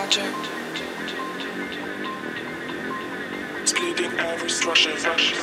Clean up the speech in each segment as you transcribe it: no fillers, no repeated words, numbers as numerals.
project. Skating every rush.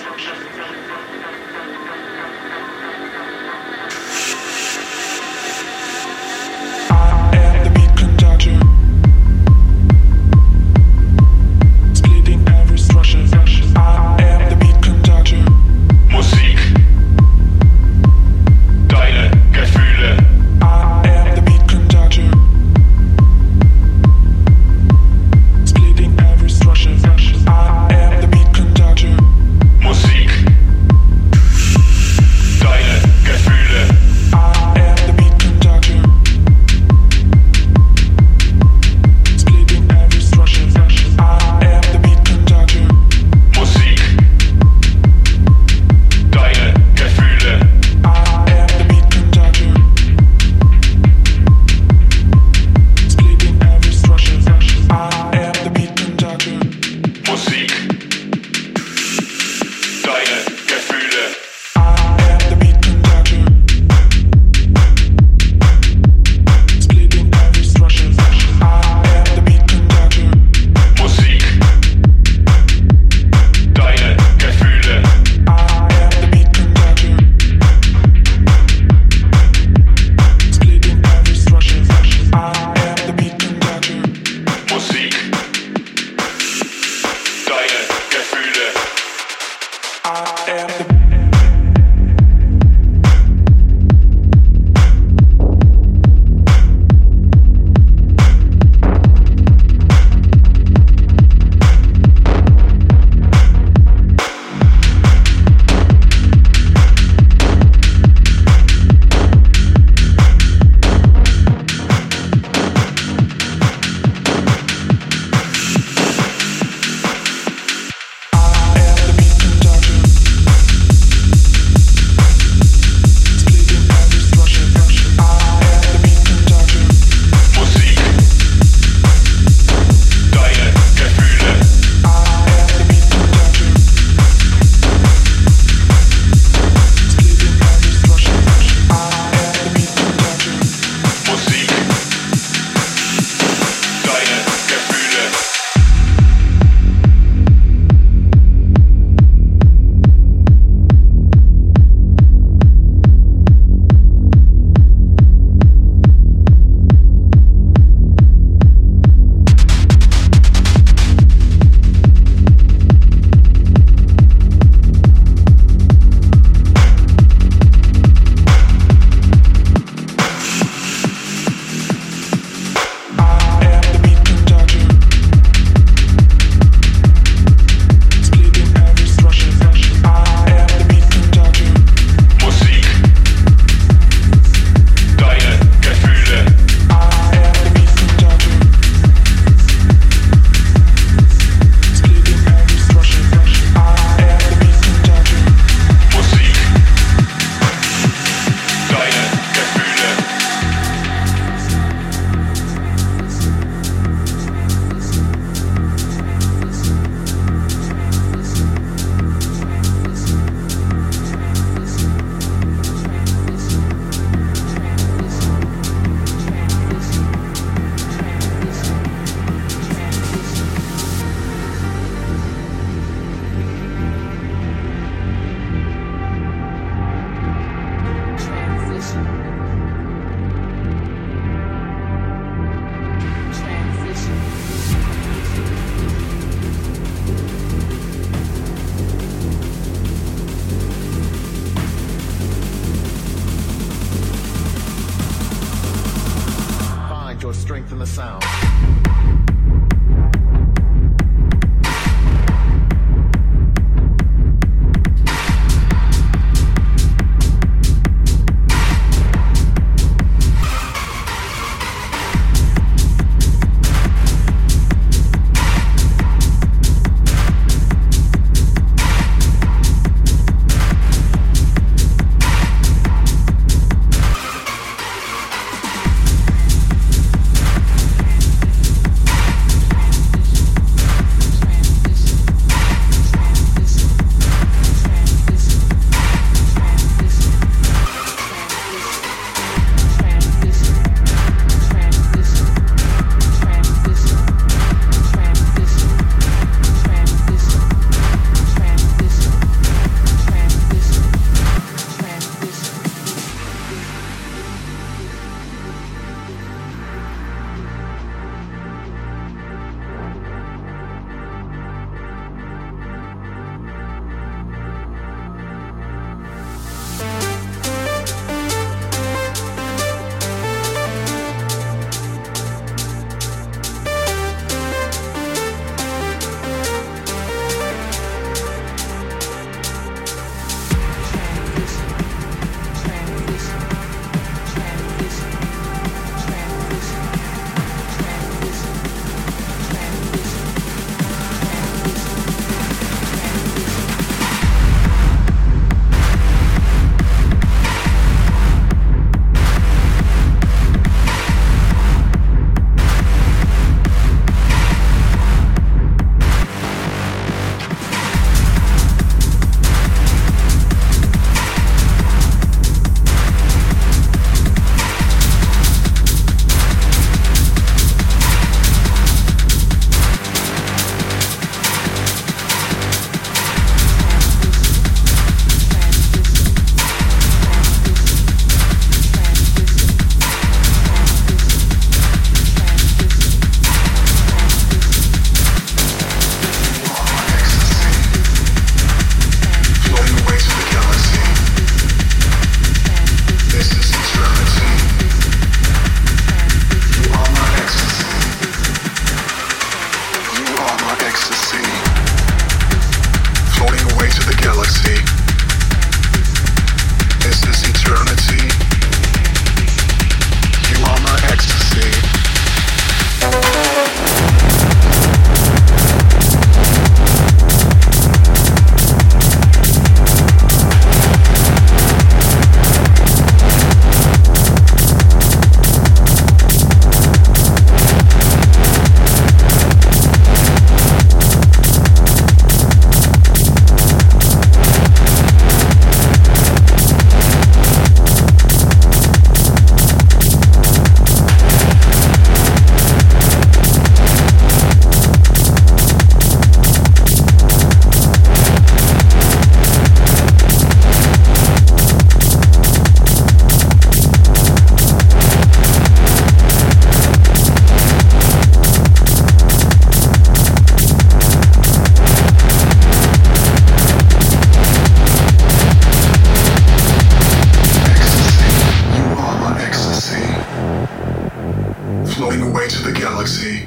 floating away to the galaxy.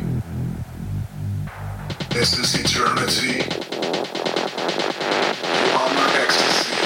Is this eternity? Palmer ecstasy.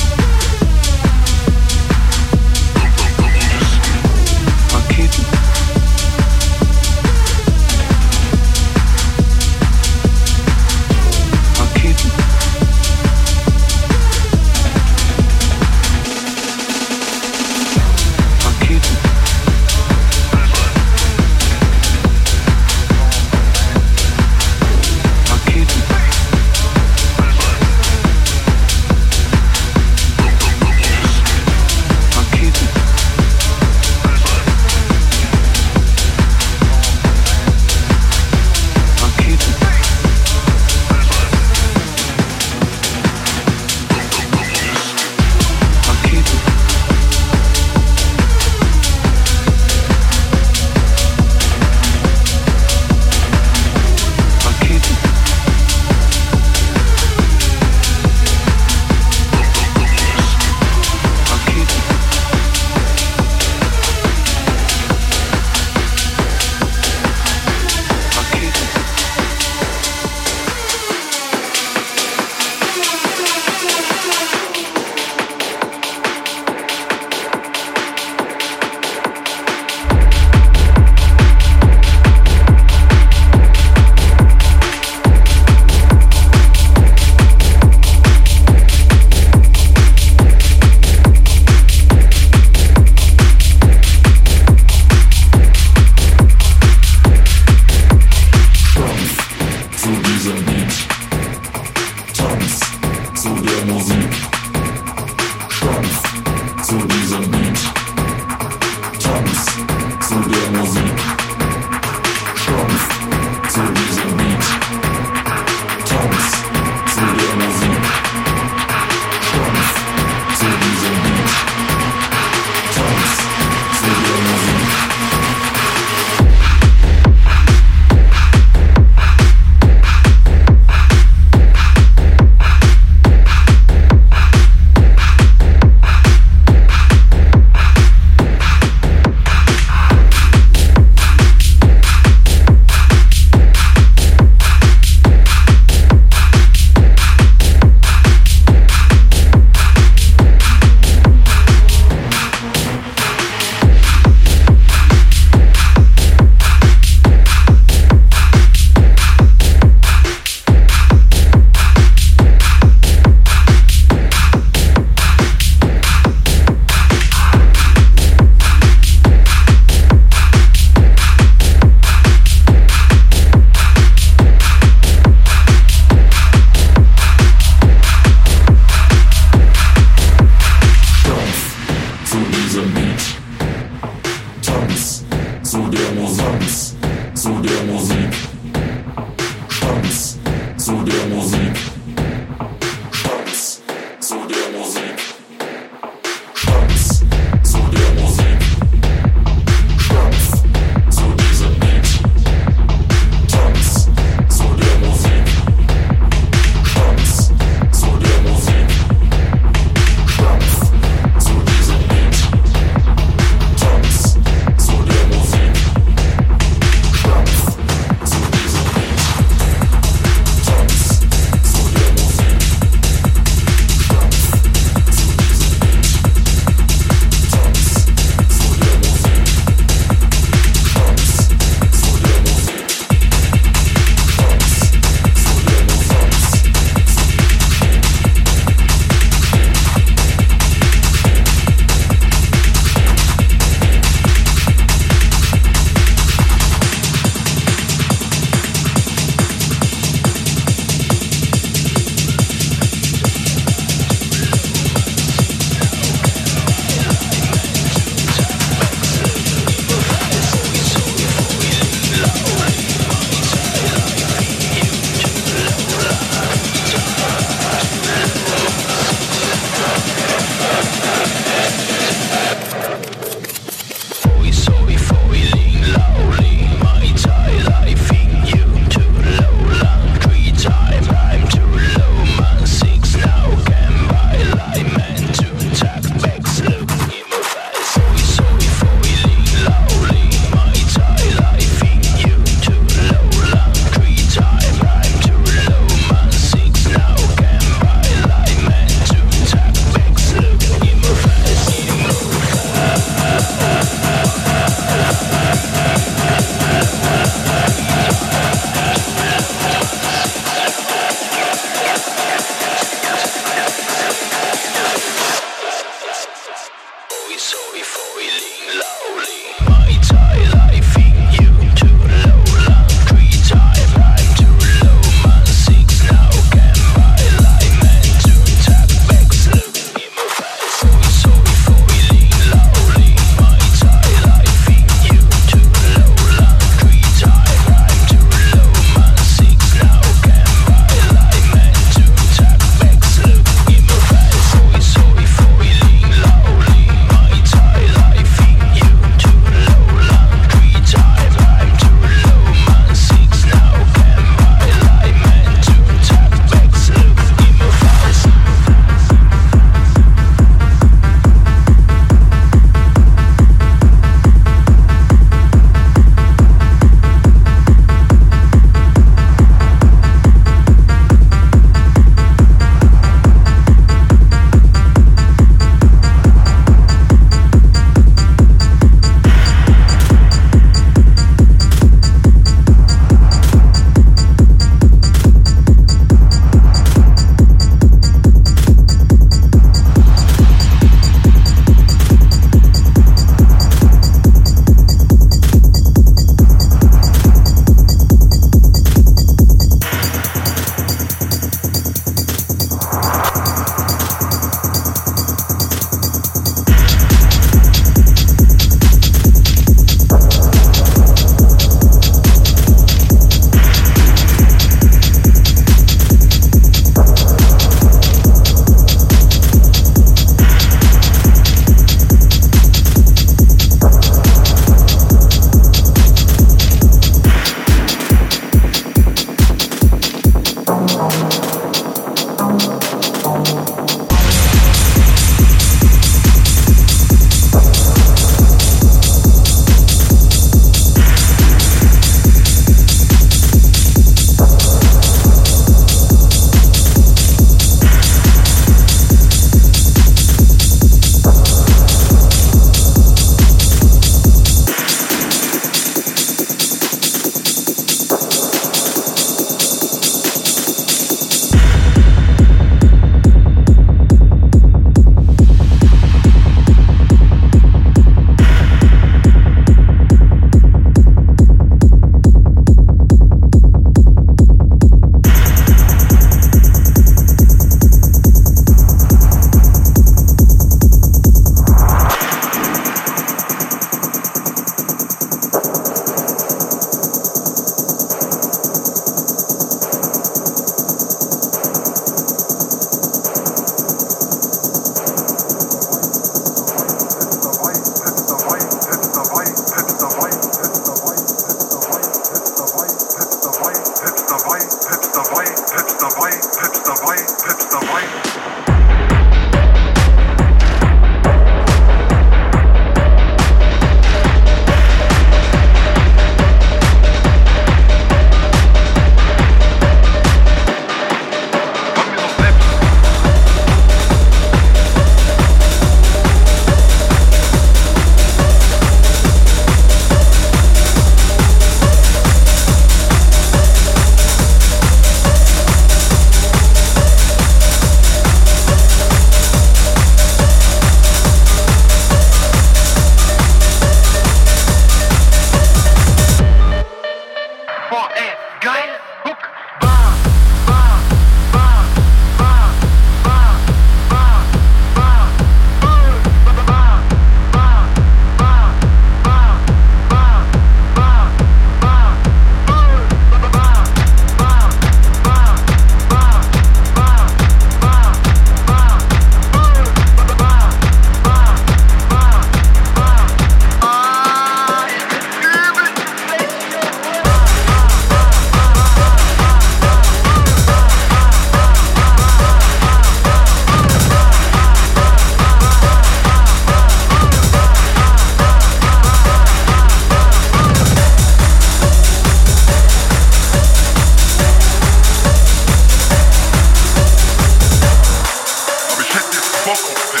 Kosmos-Pit.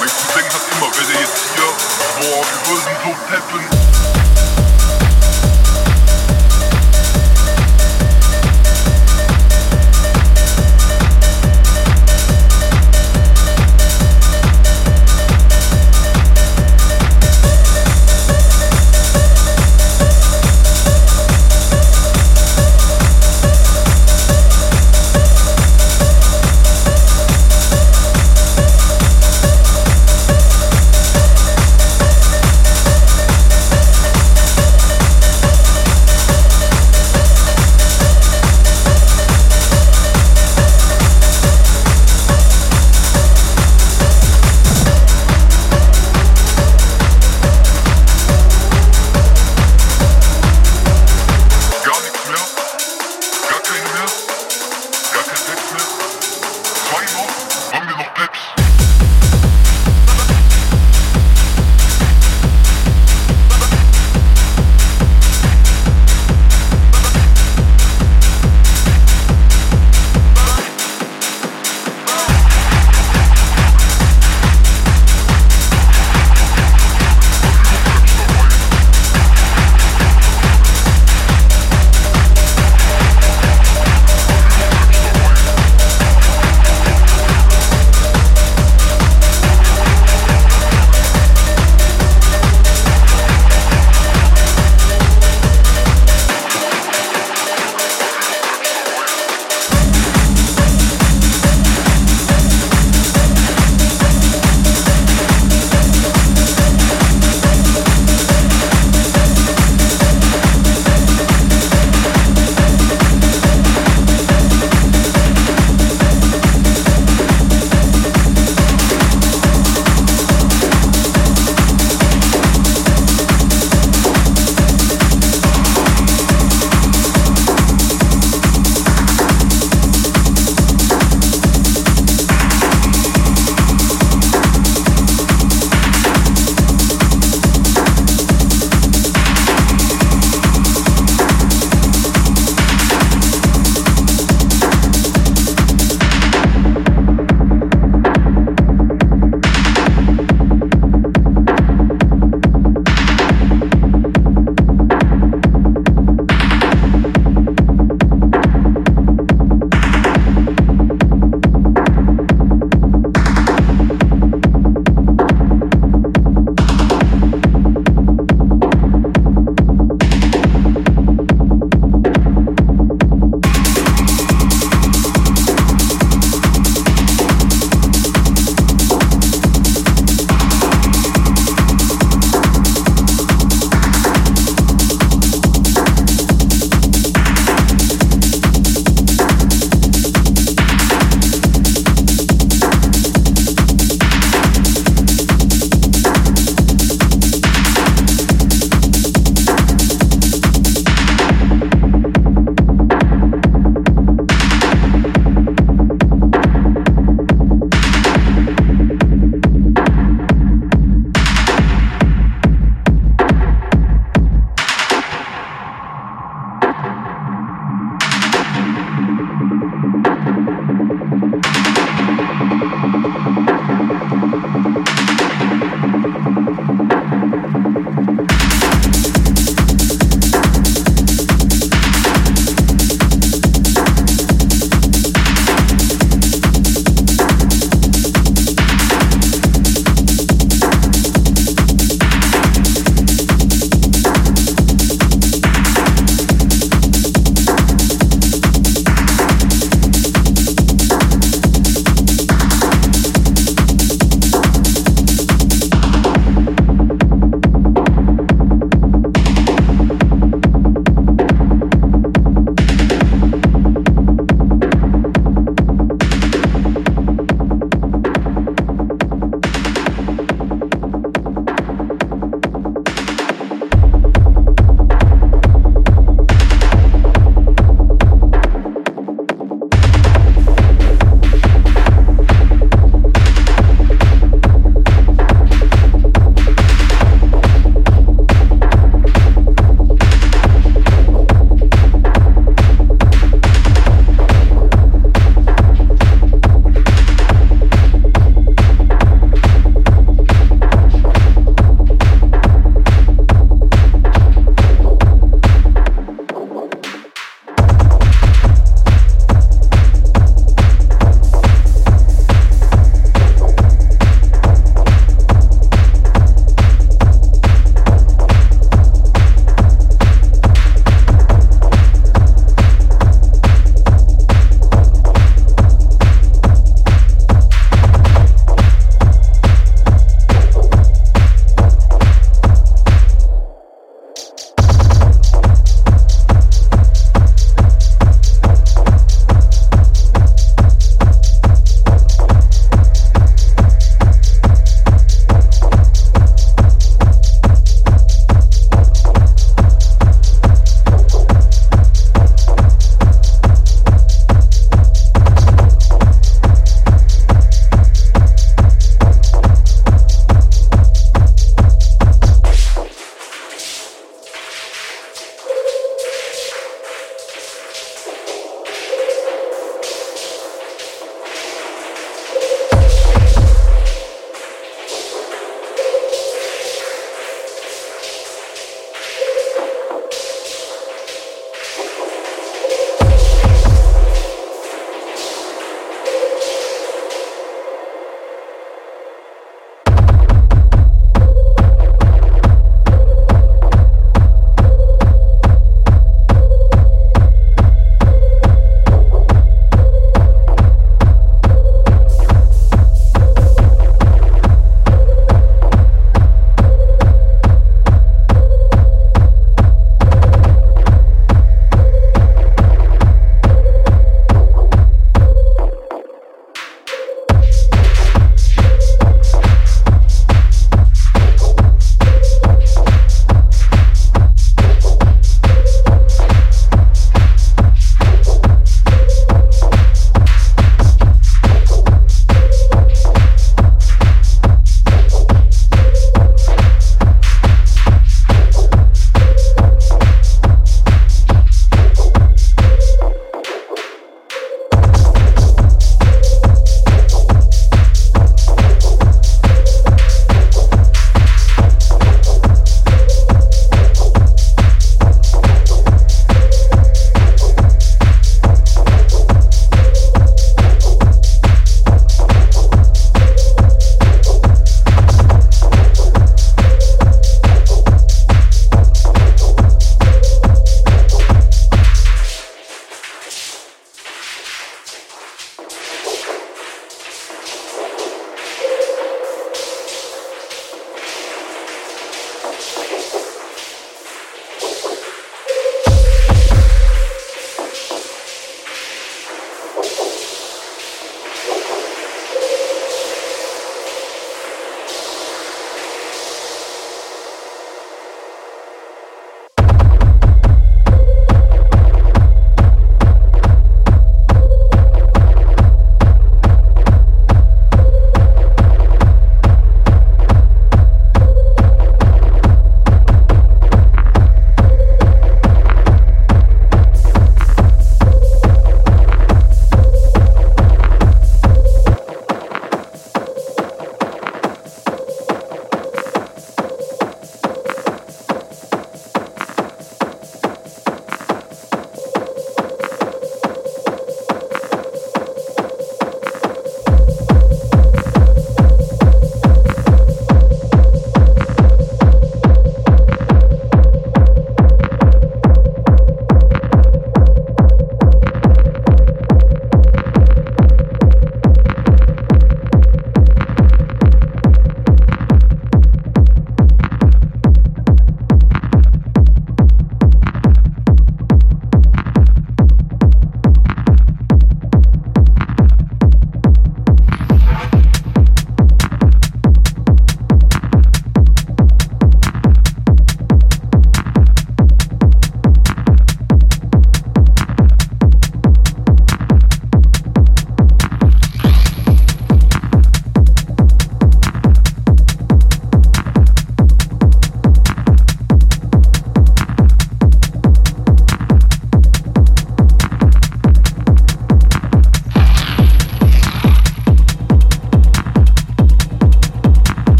Weil ich zu denken hat immer, wenn er jetzt hier, boah, wir würden so tappen.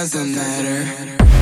Doesn't matter.